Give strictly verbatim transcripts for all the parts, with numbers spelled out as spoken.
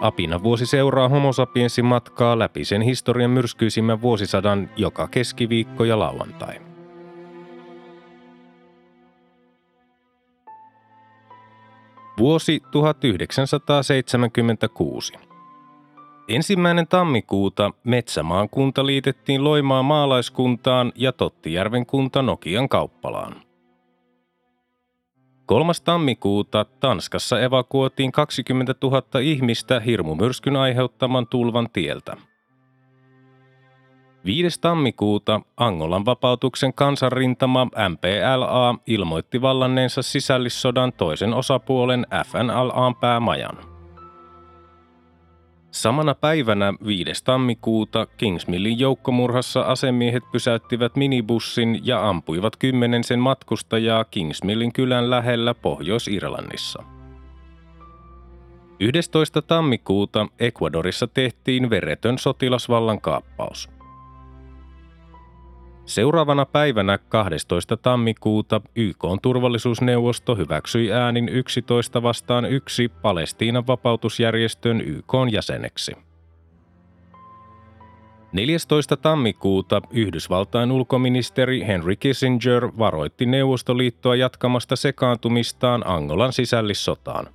Apinavuosi seuraa Homo sapiensin matkaa läpi sen historian myrskyisimmän vuosisadan joka keskiviikko ja lauantai. Vuosi tuhatyhdeksänsataaseitsemänkymmentäkuusi. Ensimmäinen tammikuuta Metsämaan kunta liitettiin Loimaan maalaiskuntaan ja Tottijärven kunta Nokian kauppalaan. kolmas tammikuuta Tanskassa evakuoitiin kaksikymmentätuhatta ihmistä hirmumyrskyn aiheuttaman tulvan tieltä. viides tammikuuta Angolan vapautuksen kansanrintama M P L A ilmoitti vallanneensa sisällissodan toisen osapuolen F N L A:n päämajan. Samana päivänä viides tammikuuta Kingsmillin joukkomurhassa asemiehet pysäyttivät minibussin ja ampuivat kymmenen sen matkustajaa Kingsmillin kylän lähellä Pohjois-Irlannissa. yhdestoista tammikuuta Ecuadorissa tehtiin veretön sotilasvallan kaappaus. Seuraavana päivänä kahdestoista tammikuuta Y K:n turvallisuusneuvosto hyväksyi äänin yksitoista vastaan yksi Palestiinan vapautusjärjestön Y K:n jäseneksi. neljästoista tammikuuta Yhdysvaltain ulkoministeri Henry Kissinger varoitti Neuvostoliittoa jatkamasta sekaantumistaan Angolan sisällissotaan.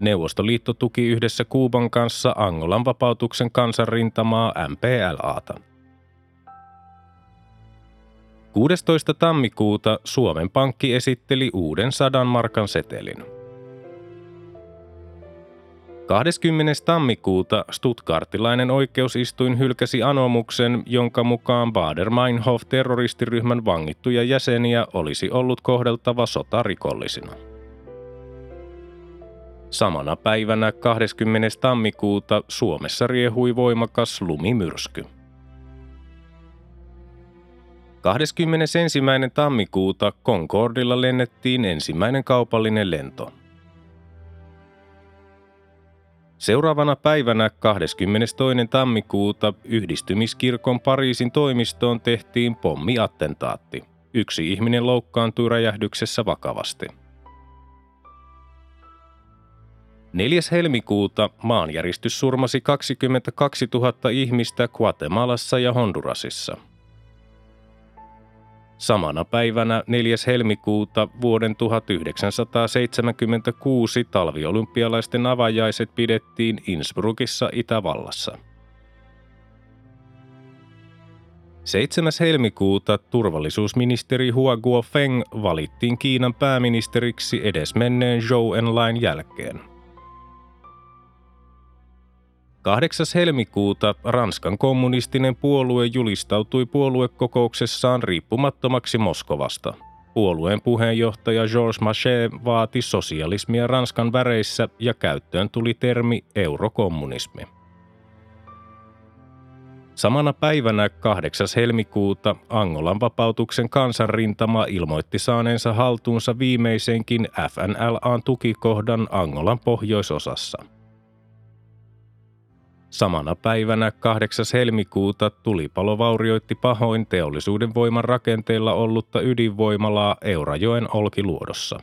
Neuvostoliitto tuki yhdessä Kuuban kanssa Angolan vapautuksen kansanrintamaa M P L A:ta. kuudestoista tammikuuta Suomen Pankki esitteli uuden sadan markan setelin. kahdeskymmenes tammikuuta stuttgartilainen oikeusistuin hylkäsi anomuksen, jonka mukaan Baader-Meinhof terroristiryhmän vangittuja jäseniä olisi ollut kohdeltava sotarikollisina. Samana päivänä kahdeskymmenes tammikuuta Suomessa riehui voimakas lumimyrsky. kahdeskymmenesensimmäinen tammikuuta Concordilla lennettiin ensimmäinen kaupallinen lento. Seuraavana päivänä kahdeskymmenestoinen tammikuuta yhdistymiskirkon Pariisin toimistoon tehtiin pommiattentaatti. Yksi ihminen loukkaantui räjähdyksessä vakavasti. neljäs helmikuuta maanjäristys surmasi kaksikymmentäkaksituhatta ihmistä Guatemalassa ja Hondurasissa. Samana päivänä neljäs helmikuuta vuoden tuhatyhdeksänsataaseitsemänkymmentäkuusi talviolympialaisten avajaiset pidettiin Innsbruckissa Itävallassa. seitsemäs helmikuuta turvallisuusministeri Hua Guofeng valittiin Kiinan pääministeriksi edesmenneen Zhou Enlain jälkeen. kahdeksas helmikuuta Ranskan kommunistinen puolue julistautui puoluekokouksessaan riippumattomaksi Moskovasta. Puolueen puheenjohtaja Georges Marchais vaati sosialismia Ranskan väreissä ja käyttöön tuli termi eurokommunismi. Samana päivänä kahdeksas helmikuuta Angolan vapautuksen kansanrintama ilmoitti saaneensa haltuunsa viimeisenkin F N L A:n tukikohdan Angolan pohjoisosassa. Samana päivänä kahdeksas helmikuuta tulipalo vaurioitti pahoin teollisuuden voiman rakenteilla ollutta ydinvoimalaa Eurajoen Olkiluodossa.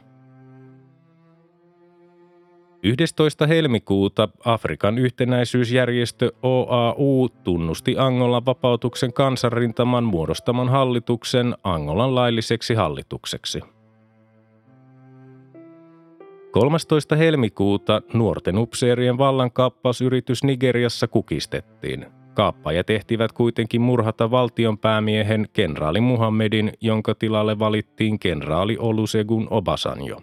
yhdestoista helmikuuta Afrikan yhtenäisyysjärjestö O A U tunnusti Angolan vapautuksen kansanrintaman muodostaman hallituksen Angolan lailliseksi hallitukseksi. kolmastoista helmikuuta nuorten upseerien vallankaappausyritys Nigeriassa kukistettiin. Kaappaajat ehtivät kuitenkin murhata valtionpäämiehen kenraali Muhammedin, jonka tilalle valittiin kenraali Olusegun Obasanjo.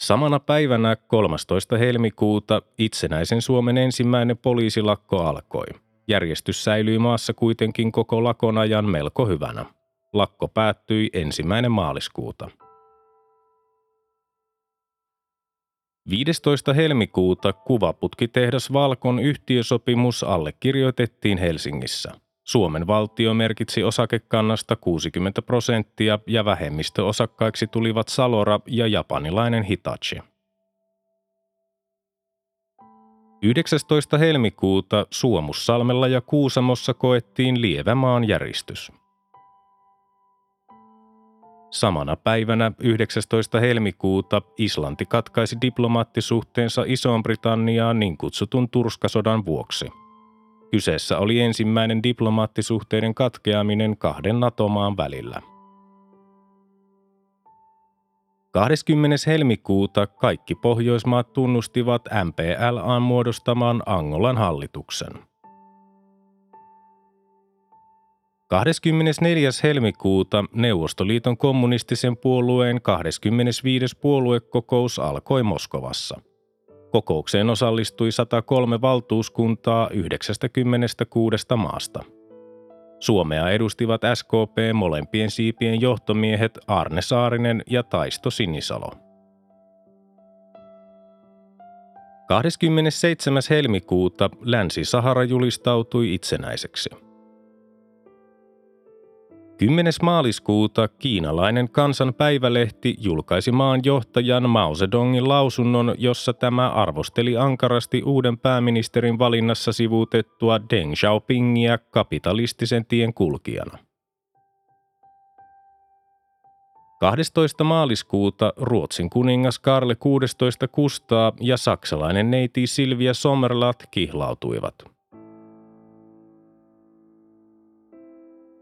Samana päivänä kolmastoista helmikuuta itsenäisen Suomen ensimmäinen poliisilakko alkoi. Järjestys säilyi maassa kuitenkin koko lakon ajan melko hyvänä. Lakko päättyi ensimmäinen maaliskuuta. viidestoista helmikuuta kuvaputkitehdas Valkon yhtiösopimus allekirjoitettiin Helsingissä. Suomen valtio merkitsi osakekannasta kuusikymmentä prosenttia ja vähemmistöosakkaiksi tulivat Salora ja japanilainen Hitachi. yhdeksästoista helmikuuta Suomussalmella ja Kuusamossa koettiin lievä maanjäristys. Samana päivänä yhdeksästoista helmikuuta Islanti katkaisi diplomaattisuhteensa Isoon-Britanniaan niin kutsutun Turskasodan vuoksi. Kyseessä oli ensimmäinen diplomaattisuhteiden katkeaminen kahden NATO-maan välillä. kahdeskymmenes helmikuuta kaikki Pohjoismaat tunnustivat M P L A:n muodostaman Angolan hallituksen. kahdeskymmenesneljäs helmikuuta Neuvostoliiton kommunistisen puolueen kaksikymmentäviides puoluekokous alkoi Moskovassa. Kokoukseen osallistui sata kolme valtuuskuntaa yhdeksästäkymmenestäkuudesta maasta. Suomea edustivat S K P molempien siipien johtomiehet Arne Saarinen ja Taisto Sinisalo. kahdeskymmenesseitsemäs helmikuuta Länsi-Sahara julistautui itsenäiseksi. kymmenes maaliskuuta kiinalainen kansanpäivälehti julkaisi maan johtajan Mao Zedongin lausunnon, jossa tämä arvosteli ankarasti uuden pääministerin valinnassa sivuutettua Deng Xiaopingia kapitalistisen tien kulkijana. kahdestoista maaliskuuta Ruotsin kuningas Carl kuudestoista Gustaf ja saksalainen neiti Silvia Sommerlath kihlautuivat.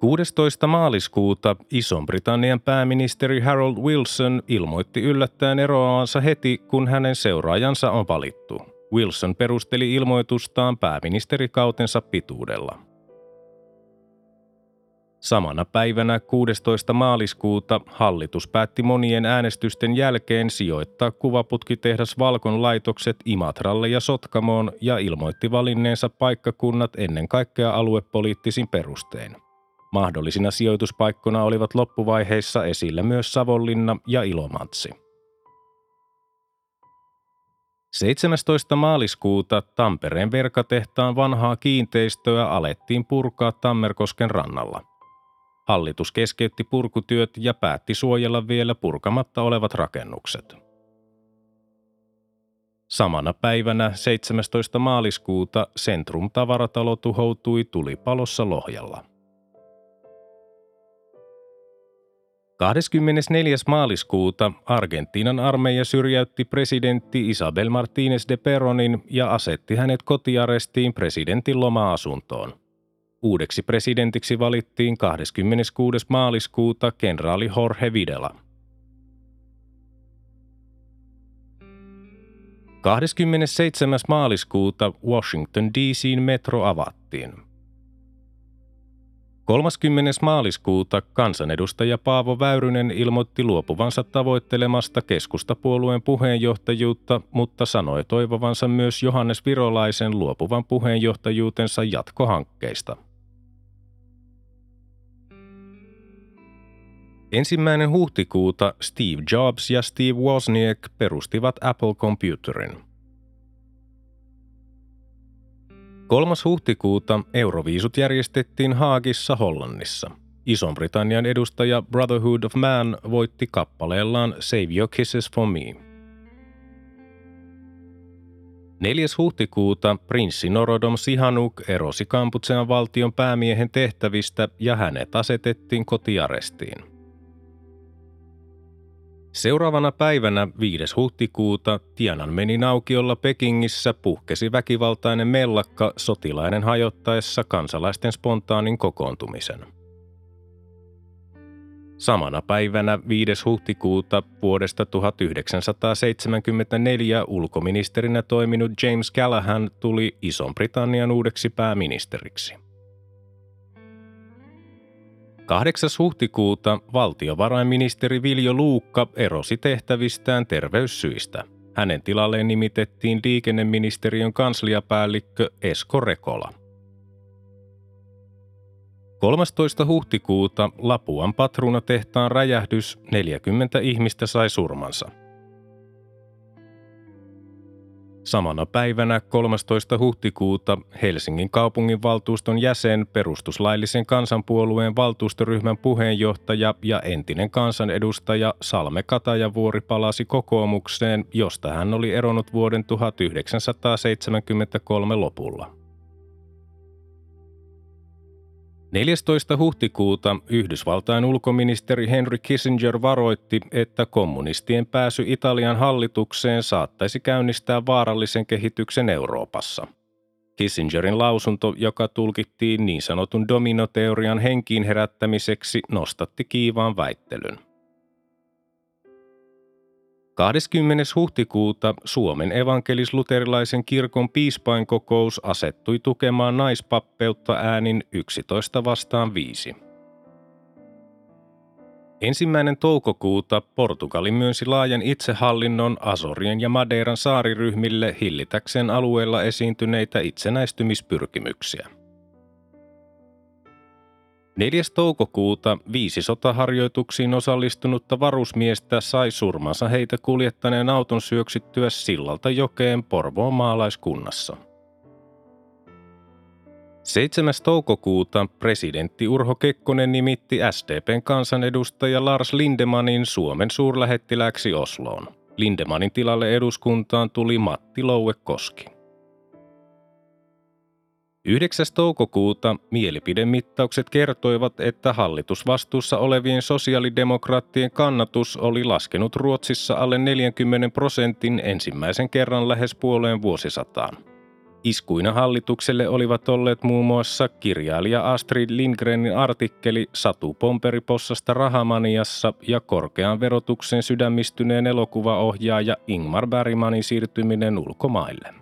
kuudestoista maaliskuuta Ison-Britannian pääministeri Harold Wilson ilmoitti yllättäen eroavansa heti, kun hänen seuraajansa on valittu. Wilson perusteli ilmoitustaan pääministerikautensa pituudella. Samana päivänä kuudestoista maaliskuuta hallitus päätti monien äänestysten jälkeen sijoittaa kuvaputkitehdas Valkon laitokset Imatralle ja Sotkamoon ja ilmoitti valinneensa paikkakunnat ennen kaikkea aluepoliittisin perustein. Mahdollisina sijoituspaikkona olivat loppuvaiheissa esillä myös Savonlinna ja Ilomantsi. seitsemästoista maaliskuuta Tampereen verkatehtaan vanhaa kiinteistöä alettiin purkaa Tammerkosken rannalla. Hallitus keskeytti purkutyöt ja päätti suojella vielä purkamatta olevat rakennukset. Samana päivänä seitsemästoista maaliskuuta Centrum-tavaratalo tuhoutui tulipalossa Lohjalla. kahdeskymmenesneljäs maaliskuuta Argentiinan armeija syrjäytti presidentti Isabel Martínez de Peronin ja asetti hänet kotiarestiin presidentin loma-asuntoon. Uudeksi presidentiksi valittiin kahdeskymmeneskuudes maaliskuuta kenraali Jorge Videla. kahdeskymmenesseitsemäs maaliskuuta Washington D C Metro avattiin. kolmaskymmenes maaliskuuta kansanedustaja Paavo Väyrynen ilmoitti luopuvansa tavoittelemasta keskustapuolueen puheenjohtajuutta, mutta sanoi toivovansa myös Johannes Virolaisen luopuvan puheenjohtajuutensa jatkohankkeista. Ensimmäinen huhtikuuta Steve Jobs ja Steve Wozniak perustivat Apple Computerin. kolmas huhtikuuta Euroviisut järjestettiin Haagissa, Hollannissa. Ison-Britannian edustaja Brotherhood of Man voitti kappaleellaan Save Your Kisses for Me. neljäs huhtikuuta prinssi Norodom Sihanouk erosi Kambodžan valtion päämiehen tehtävistä ja hänet asetettiin kotiarestiin. Seuraavana päivänä viides huhtikuuta Tiananmenin aukiolla Pekingissä puhkesi väkivaltainen mellakka sotilaiden hajottaessa kansalaisten spontaanin kokoontumisen. Samana päivänä viides huhtikuuta vuodesta tuhatyhdeksänsataaseitsemänkymmentäneljä ulkoministerinä toiminut James Callaghan tuli Ison-Britannian uudeksi pääministeriksi. kahdeksas huhtikuuta valtiovarainministeri Viljo Luukka erosi tehtävistään terveyssyistä. Hänen tilalleen nimitettiin liikenneministeriön kansliapäällikkö Esko Rekola. kolmastoista huhtikuuta Lapuan patruunatehtaan räjähdys neljäkymmentä ihmistä sai surmansa. Samana päivänä kolmastoista huhtikuuta Helsingin kaupunginvaltuuston jäsen, perustuslaillisen kansanpuolueen valtuustoryhmän puheenjohtaja ja entinen kansanedustaja Salme Katajavuori palasi kokoomukseen, josta hän oli eronnut vuoden tuhatyhdeksänsataaseitsemänkymmentäkolme lopulla. neljästoista huhtikuuta Yhdysvaltain ulkoministeri Henry Kissinger varoitti, että kommunistien pääsy Italian hallitukseen saattaisi käynnistää vaarallisen kehityksen Euroopassa. Kissingerin lausunto, joka tulkittiin niin sanotun dominoteorian henkiin herättämiseksi, nostatti kiivaan väittelyn. kahdeskymmenes huhtikuuta Suomen evankelis-luterilaisen kirkon piispainkokous asettui tukemaan naispappeutta äänin yksitoista vastaan viisi. Ensimmäinen toukokuuta Portugali myönsi laajan itsehallinnon Azorien ja Madeiran saariryhmille hillitäkseen alueella esiintyneitä itsenäistymispyrkimyksiä. neljäs toukokuuta viisi sotaharjoituksiin osallistunutta varusmiestä sai surmansa heitä kuljettaneen auton syöksyttyä sillalta jokeen Porvoon maalaiskunnassa. seitsemäs toukokuuta presidentti Urho Kekkonen nimitti S D P:n kansanedustaja Lars Lindemanin Suomen suurlähettilääksi Osloon. Lindemanin tilalle eduskuntaan tuli Matti Louekoski. yhdeksäs toukokuuta mielipidemittaukset kertoivat, että hallitusvastuussa olevien sosiaalidemokraattien kannatus oli laskenut Ruotsissa alle neljänkymmenen prosentin ensimmäisen kerran lähes puoleen vuosisataan. Iskuina hallitukselle olivat olleet muun muassa kirjailija Astrid Lindgrenin artikkeli Satu Pomperipossasta rahamaniassa ja korkean verotuksen sydämistyneen elokuvaohjaaja Ingmar Bergmanin siirtyminen ulkomaille.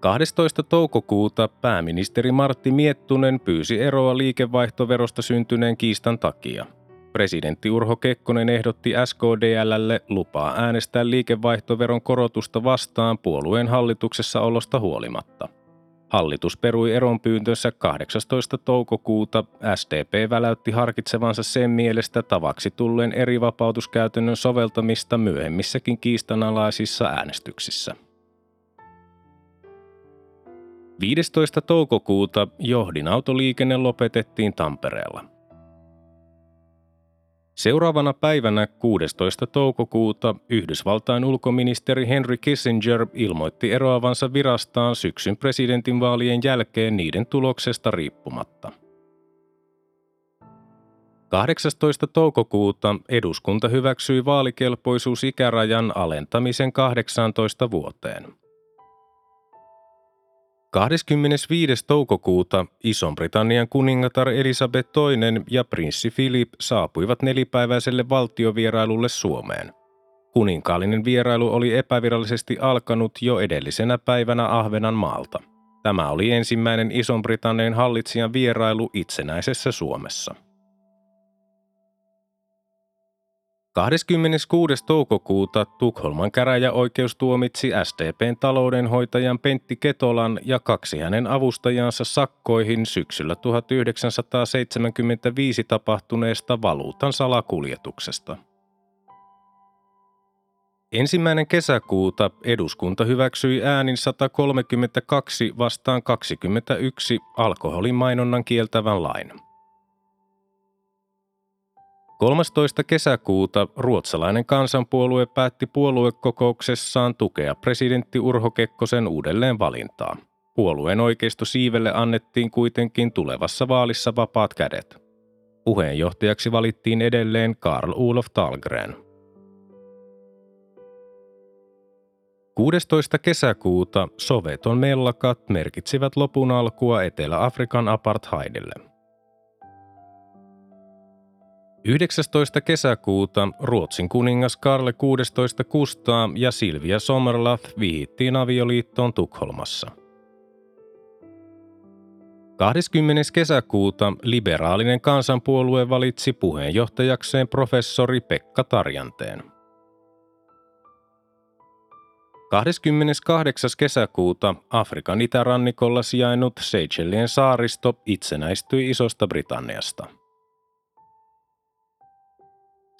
kahdestoista toukokuuta pääministeri Martti Miettunen pyysi eroa liikevaihtoverosta syntyneen kiistan takia. Presidentti Urho Kekkonen ehdotti S K D L:lle lupaa äänestää liikevaihtoveron korotusta vastaan puolueen hallituksessa olosta huolimatta. Hallitus perui eronpyyntönsä kahdeksastoista toukokuuta. S D P väläytti harkitsevansa sen mielestä tavaksi tulleen erivapautuskäytännön soveltamista myöhemmissäkin kiistanalaisissa äänestyksissä. viidestoista toukokuuta johdinautoliikenne lopetettiin Tampereella. Seuraavana päivänä kuudestoista toukokuuta Yhdysvaltain ulkoministeri Henry Kissinger ilmoitti eroavansa virastaan syksyn presidentinvaalien jälkeen niiden tuloksesta riippumatta. kahdeksastoista toukokuuta eduskunta hyväksyi vaalikelpoisuusikärajan alentamisen kahdeksaantoista vuoteen. kahdeskymmenesviides toukokuuta Ison-Britannian kuningatar Elisabeth toinen ja prinssi Philip saapuivat nelipäiväiselle valtiovierailulle Suomeen. Kuninkaallinen vierailu oli epävirallisesti alkanut jo edellisenä päivänä Ahvenanmaalta. Tämä oli ensimmäinen Ison-Britannian hallitsijan vierailu itsenäisessä Suomessa. kahdeskymmeneskuudes toukokuuta Tukholman käräjäoikeus tuomitsi S D P:n taloudenhoitajan Pentti Ketolan ja kaksi hänen avustajansa sakkoihin syksyllä tuhatyhdeksänsataaseitsemänkymmentäviisi tapahtuneesta valuutan salakuljetuksesta. Ensimmäinen kesäkuuta eduskunta hyväksyi äänin satakolmekymmentäkaksi vastaan kaksikymmentäyksi alkoholimainonnan kieltävän lain. kolmastoista kesäkuuta ruotsalainen kansanpuolue päätti puoluekokouksessaan tukea presidentti Urho Kekkosen uudelleen valintaa. Puolueen oikeistosiivelle annettiin kuitenkin tulevassa vaalissa vapaat kädet. Puheenjohtajaksi valittiin edelleen Carl Olof Dahlgren. kuudestoista kesäkuuta Soveton mellakat merkitsivät lopun alkua Etelä-Afrikan apartheidille. yhdeksästoista kesäkuuta Ruotsin kuningas Carl kuudestoista Gustaf ja Silvia Sommerlath vihittiin avioliittoon Tukholmassa. kahdeskymmenes kesäkuuta liberaalinen kansanpuolue valitsi puheenjohtajakseen professori Pekka Tarjanteen. kahdeskymmeneskahdeksas kesäkuuta Afrikan itärannikolla sijainnut Seychellien saaristo itsenäistyi Isosta Britanniasta.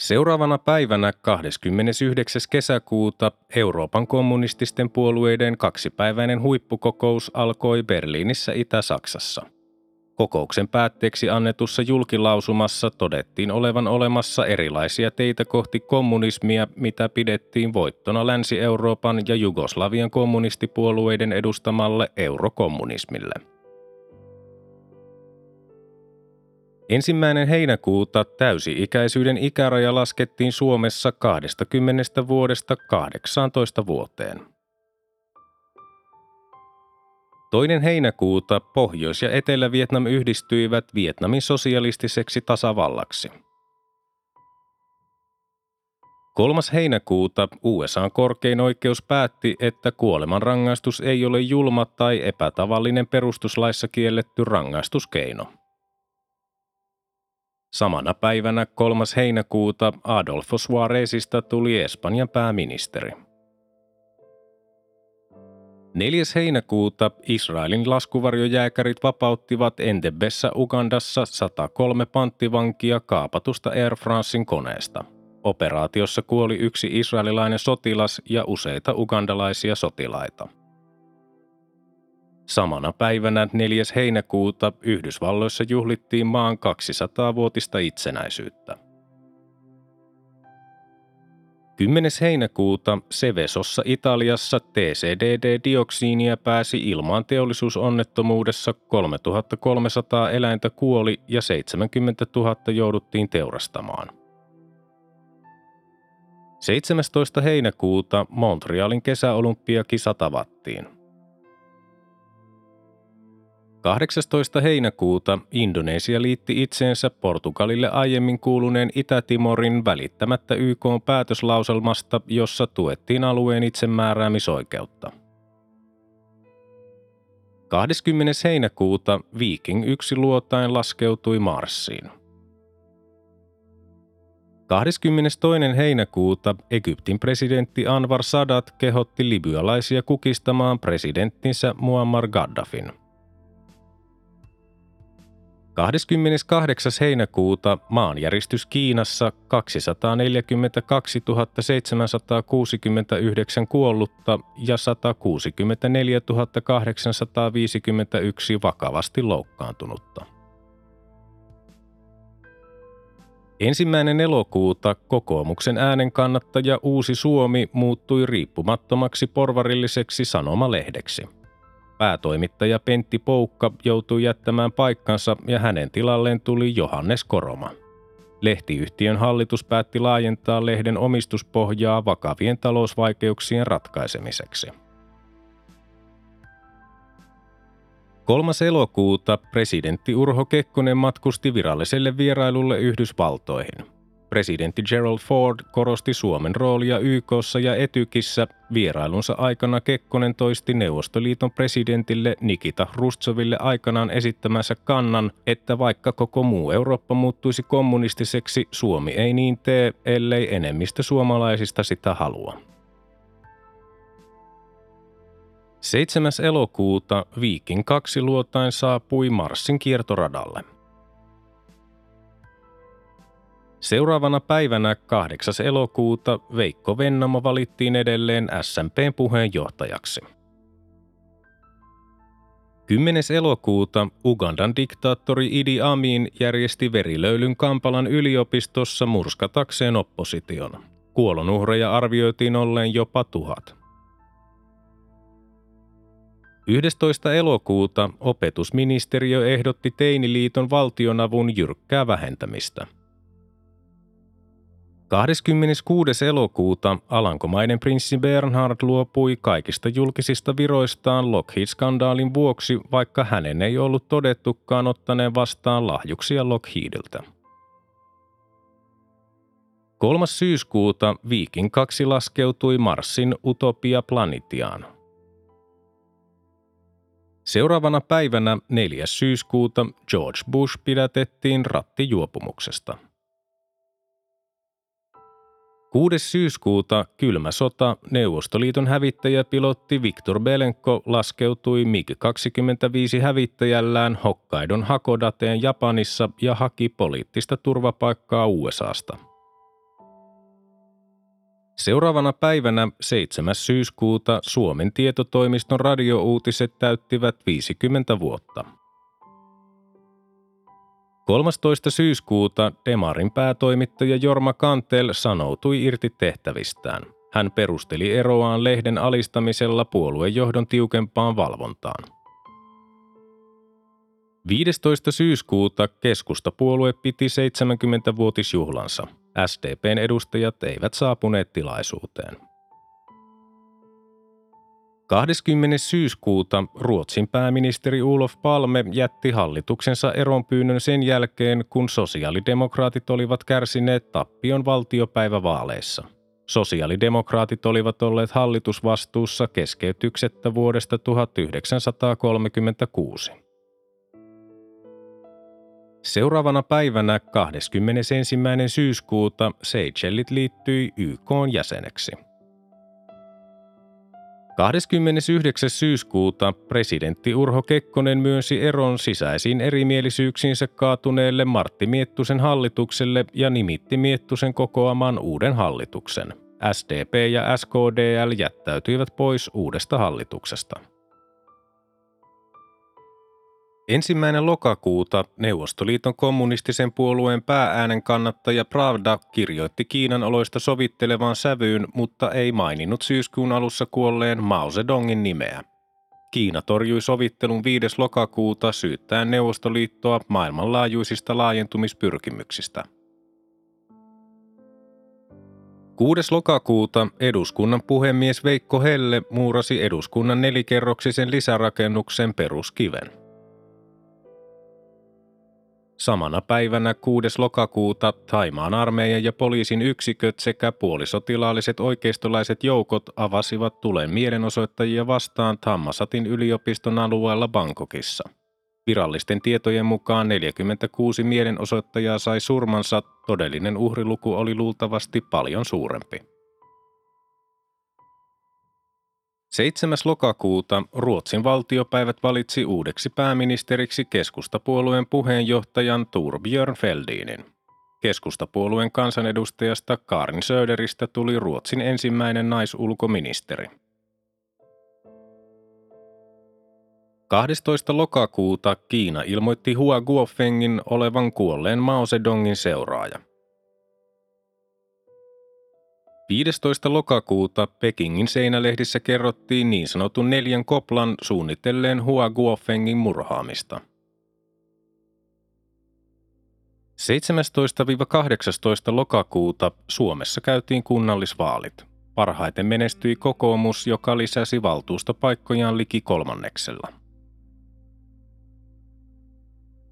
Seuraavana päivänä kahdeskymmenesyhdeksäs kesäkuuta Euroopan kommunististen puolueiden kaksipäiväinen huippukokous alkoi Berliinissä Itä-Saksassa. Kokouksen päätteeksi annetussa julkilausumassa todettiin olevan olemassa erilaisia teitä kohti kommunismia, mitä pidettiin voittona Länsi-Euroopan ja Jugoslavian kommunistipuolueiden edustamalle eurokommunismille. Ensimmäinen heinäkuuta täysi-ikäisyyden ikäraja laskettiin Suomessa kaksikymmentä vuodesta kahdeksaantoista vuoteen. Toinen heinäkuuta Pohjois- ja Etelä-Vietnam yhdistyivät Vietnamin sosialistiseksi tasavallaksi. Kolmas heinäkuuta U S A:n korkein oikeus päätti, että kuolemanrangaistus ei ole julma tai epätavallinen perustuslaissa kielletty rangaistuskeino. Samana päivänä kolmas heinäkuuta Adolfo Suárezista tuli Espanjan pääministeri. neljäs heinäkuuta Israelin laskuvarjojääkärit vapauttivat Entebessä Ugandassa sata kolme panttivankia kaapatusta Air Francein koneesta. Operaatiossa kuoli yksi israelilainen sotilas ja useita ugandalaisia sotilaita. Samana päivänä neljäs heinäkuuta Yhdysvalloissa juhlittiin maan kaksisataavuotista itsenäisyyttä. kymmenes heinäkuuta Sevesossa Italiassa T C D D-dioksiinia pääsi ilmaan teollisuusonnettomuudessa, kolmetuhattakolmesataa eläintä kuoli ja seitsemänkymmentätuhatta jouduttiin teurastamaan. seitsemästoista heinäkuuta Montrealin kesäolympiakisa tavattiin. kahdeksastoista heinäkuuta Indonesia liitti itseensä Portugalille aiemmin kuuluneen Itä-Timorin välittämättä Y K:n päätöslauselmasta, jossa tuettiin alueen itsemääräämisoikeutta. kahdeskymmenes heinäkuuta Viking yksi luotain laskeutui Marsiin. kahdeskymmenestoinen heinäkuuta Egyptin presidentti Anwar Sadat kehotti libyalaisia kukistamaan presidenttinsä Muammar Gaddafin. kahdeskymmeneskahdeksas heinäkuuta maanjäristys Kiinassa, kaksisataaneljäkymmentäkaksituhatta seitsemänsataakuusikymmentäyhdeksän kuollutta ja satakuusikymmentäneljätuhatta kahdeksansataaviisikymmentäyksi vakavasti loukkaantunutta. Ensimmäinen elokuuta kokoomuksen äänen kannattaja Uusi Suomi muuttui riippumattomaksi porvarilliseksi sanomalehdeksi. Päätoimittaja Pentti Poukka joutui jättämään paikkansa ja hänen tilalleen tuli Johannes Koroma. Lehtiyhtiön hallitus päätti laajentaa lehden omistuspohjaa vakavien talousvaikeuksien ratkaisemiseksi. kolmas elokuuta presidentti Urho Kekkonen matkusti viralliselle vierailulle Yhdysvaltoihin. Presidentti Gerald Ford korosti Suomen roolia Y K:ssa ja Etykissä. Vierailunsa aikana Kekkonen toisti Neuvostoliiton presidentille Nikita Hruštšoville aikanaan esittämänsä kannan, että vaikka koko muu Eurooppa muuttuisi kommunistiseksi, Suomi ei niin tee, ellei enemmistö suomalaisista sitä halua. seitsemäs elokuuta Viking kaksi luotain saapui Marsin kiertoradalle. Seuraavana päivänä kahdeksas elokuuta Veikko Vennamo valittiin edelleen S M P:n puheenjohtajaksi. kymmenes elokuuta Ugandan diktaattori Idi Amin järjesti verilöylyn Kampalan yliopistossa murskatakseen opposition. Kuolonuhreja arvioitiin olleen jopa tuhat. yhdestoista elokuuta opetusministeriö ehdotti Teiniliiton valtionavun jyrkkää vähentämistä. kahdeskymmeneskuudes elokuuta alankomainen prinssi Bernhard luopui kaikista julkisista viroistaan Lockheed-skandaalin vuoksi, vaikka hänen ei ollut todettukaan ottaneen vastaan lahjuksia Lockheediltä. kolmas syyskuuta Viking kaksi laskeutui Marsin Utopia Planitiaan. Seuraavana päivänä neljäs syyskuuta George Bush pidätettiin rattijuopumuksesta. kuudes syyskuuta kylmä sota, Neuvostoliiton hävittäjäpilotti Viktor Belenko laskeutui MiG kaksikymmentäviisi hävittäjällään Hokkaidon Hakodateen Japanissa ja haki poliittista turvapaikkaa U S A:sta. Seuraavana päivänä seitsemäs syyskuuta Suomen tietotoimiston radiouutiset täyttivät viisikymmentä vuotta. kolmastoista syyskuuta Demarin päätoimittaja Jorma Kantel sanoutui irti tehtävistään. Hän perusteli eroaan lehden alistamisella puoluejohdon tiukempaan valvontaan. viidestoista syyskuuta keskustapuolue piti seitsemänkymmentävuotisjuhlansa. S D P:n edustajat eivät saapuneet tilaisuuteen. kahdeskymmenes syyskuuta Ruotsin pääministeri Olof Palme jätti hallituksensa eronpyynnön sen jälkeen, kun sosiaalidemokraatit olivat kärsineet tappion valtiopäivävaaleissa. Sosiaalidemokraatit olivat olleet hallitusvastuussa keskeytyksettä vuodesta tuhatyhdeksänsataakolmekymmentäkuusi. Seuraavana päivänä kahdeskymmenesensimmäinen syyskuuta Seychellit liittyi Y K:n jäseneksi. kahdeskymmenesyhdeksäs syyskuuta presidentti Urho Kekkonen myönsi eron sisäisiin erimielisyyksiinsä kaatuneelle Martti Miettusen hallitukselle ja nimitti Miettusen kokoamaan uuden hallituksen. S D P ja S K D L jättäytyivät pois uudesta hallituksesta. Ensimmäinen lokakuuta Neuvostoliiton kommunistisen puolueen päääänen kannattaja Pravda kirjoitti Kiinan oloista sovittelevaan sävyyn, mutta ei maininnut syyskuun alussa kuolleen Mao Zedongin nimeä. Kiina torjui sovittelun viides lokakuuta syyttäen Neuvostoliittoa maailmanlaajuisista laajentumispyrkimyksistä. kuudes lokakuuta eduskunnan puhemies Veikko Helle muurasi eduskunnan nelikerroksisen lisärakennuksen peruskiven. Samana päivänä kuudes lokakuuta Thaimaan armeijan ja poliisin yksiköt sekä puolisotilaalliset oikeistolaiset joukot avasivat tulen mielenosoittajia vastaan Thammasatin yliopiston alueella Bangkokissa. Virallisten tietojen mukaan neljäkymmentäkuusi mielenosoittajaa sai surmansa, todellinen uhriluku oli luultavasti paljon suurempi. seitsemäs lokakuuta Ruotsin valtiopäivät valitsi uudeksi pääministeriksi keskustapuolueen puheenjohtajan Thorbjörn Fälldinin. Keskustapuolueen kansanedustajasta Karin Söderistä tuli Ruotsin ensimmäinen naisulkoministeri. kahdestoista lokakuuta Kiina ilmoitti Hua Guofengin olevan kuolleen Mao Zedongin seuraaja. viidestoista lokakuuta Pekingin seinälehdissä kerrottiin niin sanotun neljän koplan suunnitelleen Hua Guofengin murhaamista. seitsemästoista–kahdeksastoista lokakuuta Suomessa käytiin kunnallisvaalit. Parhaiten menestyi kokoomus, joka lisäsi valtuustopaikkojaan liki kolmanneksella.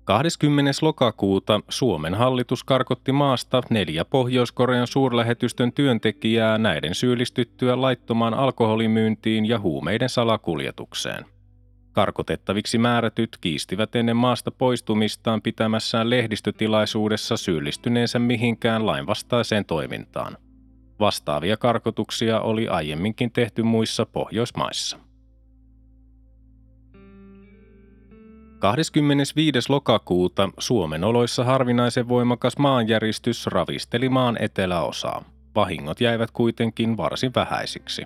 kahdeskymmenes lokakuuta Suomen hallitus karkotti maasta neljä Pohjois-Korean suurlähetystön työntekijää näiden syyllistyttyä laittomaan alkoholimyyntiin ja huumeiden salakuljetukseen. Karkotettaviksi määrätyt kiistivät ennen maasta poistumistaan pitämässään lehdistötilaisuudessa syyllistyneensä mihinkään lainvastaiseen toimintaan. Vastaavia karkotuksia oli aiemminkin tehty muissa Pohjoismaissa. kahdeskymmenesviides lokakuuta Suomen oloissa harvinaisen voimakas maanjäristys ravisteli maan eteläosaa. Vahingot jäivät kuitenkin varsin vähäisiksi.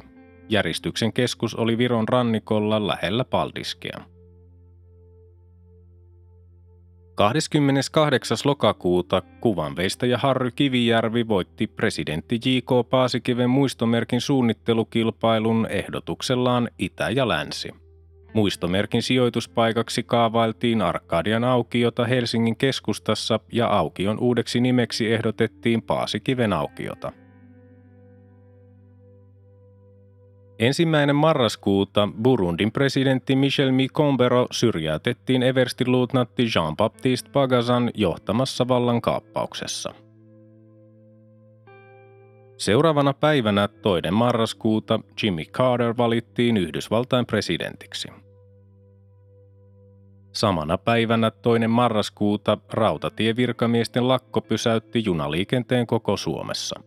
Järistyksen keskus oli Viron rannikolla lähellä Paldiskia. kahdeskymmeneskahdeksas lokakuuta kuvanveistäjä Harry Kivijärvi voitti presidentti J K Paasikiven muistomerkin suunnittelukilpailun ehdotuksellaan Itä ja Länsi. Muistomerkin sijoituspaikaksi kaavailtiin Arkadian aukiota Helsingin keskustassa ja aukion uudeksi nimeksi ehdotettiin Paasikiven aukiota. Ensimmäinen marraskuuta Burundin presidentti Michel Micombero syrjäytettiin everstin luutnantti Jean-Baptiste Pagazan johtamassa vallankaappauksessa. Seuraavana päivänä toinen marraskuuta Jimmy Carter valittiin Yhdysvaltain presidentiksi. Samana päivänä toinen marraskuuta rautatievirkamiesten lakko pysäytti junaliikenteen koko Suomessa.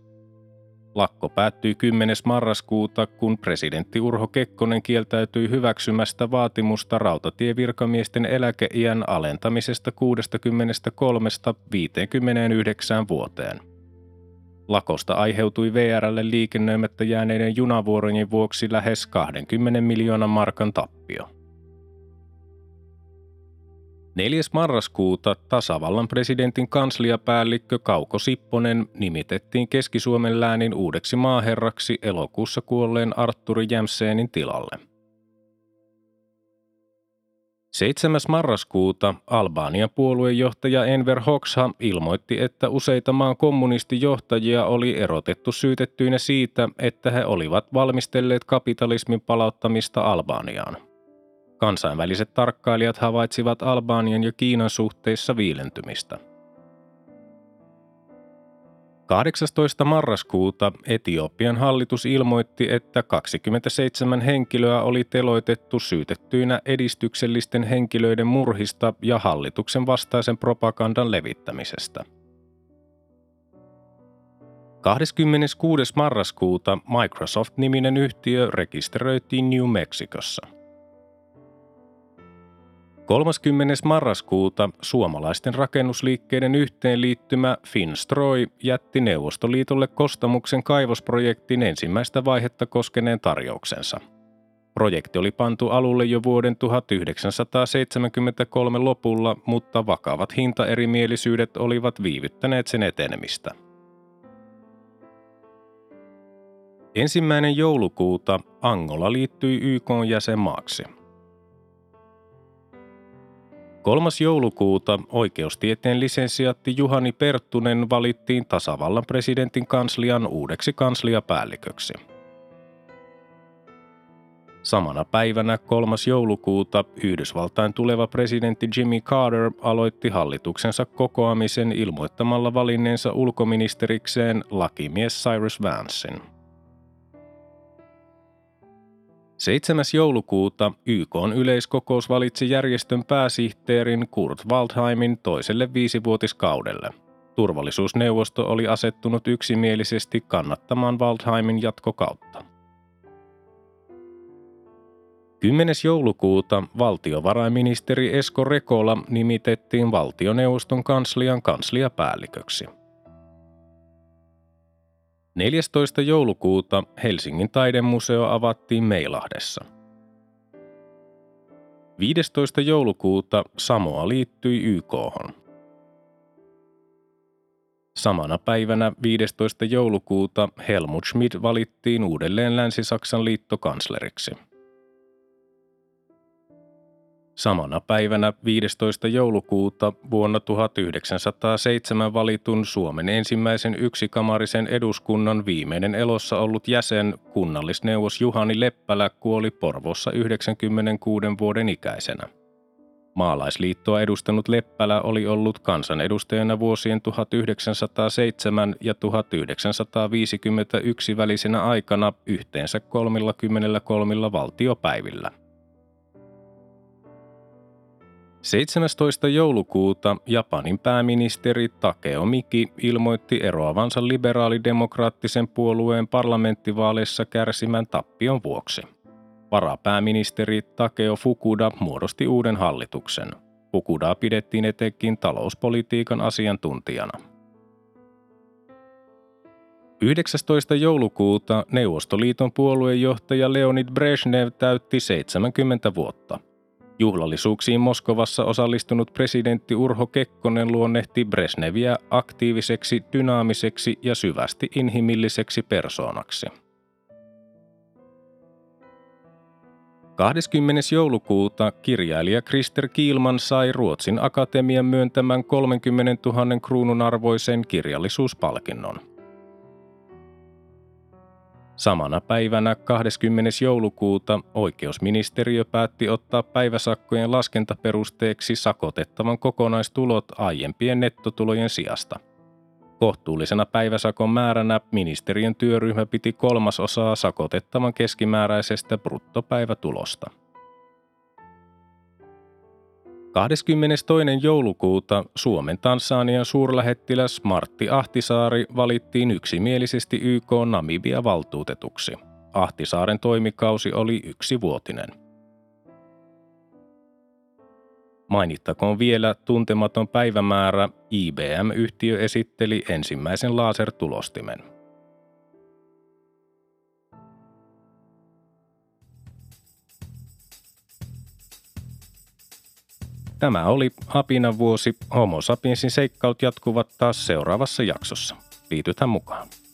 Lakko päättyi kymmenes marraskuuta, kun presidentti Urho Kekkonen kieltäytyi hyväksymästä vaatimusta rautatievirkamiesten eläkeiän alentamisesta kuudestakymmenestäkolmesta viiteenkymmeneenyhdeksään vuoteen. Lakosta aiheutui V R:lle liikennöimättä jääneiden junavuorojen vuoksi lähes kaksikymmentä miljoonan markan tappio. neljäs marraskuuta tasavallan presidentin kansliapäällikkö Kauko Sipponen nimitettiin Keski-Suomen läänin uudeksi maaherraksi elokuussa kuolleen Artturi Jämsenin tilalle. seitsemäs marraskuuta Albanian puoluejohtaja Enver Hoxha ilmoitti, että useita maan kommunistijohtajia oli erotettu syytettyinä siitä, että he olivat valmistelleet kapitalismin palauttamista Albaniaan. Kansainväliset tarkkailijat havaitsivat Albanian ja Kiinan suhteissa viilentymistä. kahdeksastoista marraskuuta Etiopian hallitus ilmoitti, että kaksikymmentäseitsemän henkilöä oli teloitettu syytettyinä edistyksellisten henkilöiden murhista ja hallituksen vastaisen propagandan levittämisestä. kahdeskymmeneskuudes marraskuuta Microsoft-niminen yhtiö rekisteröitiin New Mexicossa. kolmaskymmenes marraskuuta suomalaisten rakennusliikkeiden yhteenliittymä Finstroi jätti Neuvostoliitolle Kostamuksen kaivosprojektin ensimmäistä vaihetta koskeneen tarjouksensa. Projekti oli pantu alulle jo vuoden tuhatyhdeksänsataaseitsemänkymmentäkolme lopulla, mutta vakavat hintaerimielisyydet olivat viivyttäneet sen etenemistä. Ensimmäinen joulukuuta Angola liittyi Y K:n jäsenmaaksi. kolmas joulukuuta oikeustieteen lisensiaatti Juhani Perttunen valittiin tasavallan presidentin kanslian uudeksi kansliapäälliköksi. Samana päivänä kolmas joulukuuta Yhdysvaltain tuleva presidentti Jimmy Carter aloitti hallituksensa kokoamisen ilmoittamalla valinneensa ulkoministerikseen lakimies Cyrus Vancein. seitsemäs joulukuuta Y K:n yleiskokous valitsi järjestön pääsihteerin Kurt Waldheimin toiselle viisivuotiskaudelle. Turvallisuusneuvosto oli asettunut yksimielisesti kannattamaan Waldheimin jatkokautta. kymmenes joulukuuta valtiovarainministeri Esko Rekola nimitettiin valtioneuvoston kanslian kansliapäälliköksi. neljästoista joulukuuta Helsingin taidemuseo avattiin Meilahdessa. viidestoista joulukuuta Samoa liittyi Y K:hon. Samana päivänä viidestoista joulukuuta Helmut Schmidt valittiin uudelleen Länsi-Saksan liittokansleriksi. Samana päivänä viidestoista joulukuuta vuonna tuhatyhdeksänsataaseitsemän valitun Suomen ensimmäisen yksikamarisen eduskunnan viimeinen elossa ollut jäsen, kunnallisneuvos Juhani Leppälä kuoli Porvoossa yhdeksänkymmentäkuuden vuoden ikäisenä. Maalaisliittoa edustanut Leppälä oli ollut kansanedustajana vuosien tuhatyhdeksänsataaseitsemän ja tuhatyhdeksänsataaviisikymmentäyksi välisenä aikana yhteensä kolmellakymmenelläkolmella valtiopäivillä. seitsemästoista joulukuuta Japanin pääministeri Takeo Miki ilmoitti eroavansa liberaalidemokraattisen puolueen parlamenttivaaleissa kärsimän tappion vuoksi. Varapääministeri Takeo Fukuda muodosti uuden hallituksen. Fukudaa pidettiin etenkin talouspolitiikan asiantuntijana. yhdeksästoista joulukuuta Neuvostoliiton puoluejohtaja Leonid Brezhnev täytti seitsemänkymmentä vuotta. Juhlallisuuksiin Moskovassa osallistunut presidentti Urho Kekkonen luonnehti Brezhneviä aktiiviseksi, dynaamiseksi ja syvästi inhimilliseksi persoonaksi. kahdeskymmenes joulukuuta kirjailija Krister Kielman sai Ruotsin Akatemian myöntämän kolmekymmentätuhatta kruunun arvoisen kirjallisuuspalkinnon. Samana päivänä kahdeskymmenes joulukuuta oikeusministeriö päätti ottaa päiväsakkojen laskentaperusteeksi sakotettavan kokonaistulot aiempien nettotulojen sijasta. Kohtuullisena päiväsakon määränä ministeriön työryhmä piti kolmasosaa sakotettavan keskimääräisestä bruttopäivätulosta. kahdeskymmenestoinen joulukuuta Suomen Tansanian suurlähettiläs Martti Ahtisaari valittiin yksimielisesti Y K:n Namibia-valtuutetuksi. Ahtisaaren toimikausi oli yksivuotinen. Mainittakoon vielä tuntematon päivämäärä, I B M-yhtiö esitteli ensimmäisen lasertulostimen. Tämä oli Apinan vuosi. Homo sapiensin seikkaut jatkuvat taas seuraavassa jaksossa. Liitythän mukaan.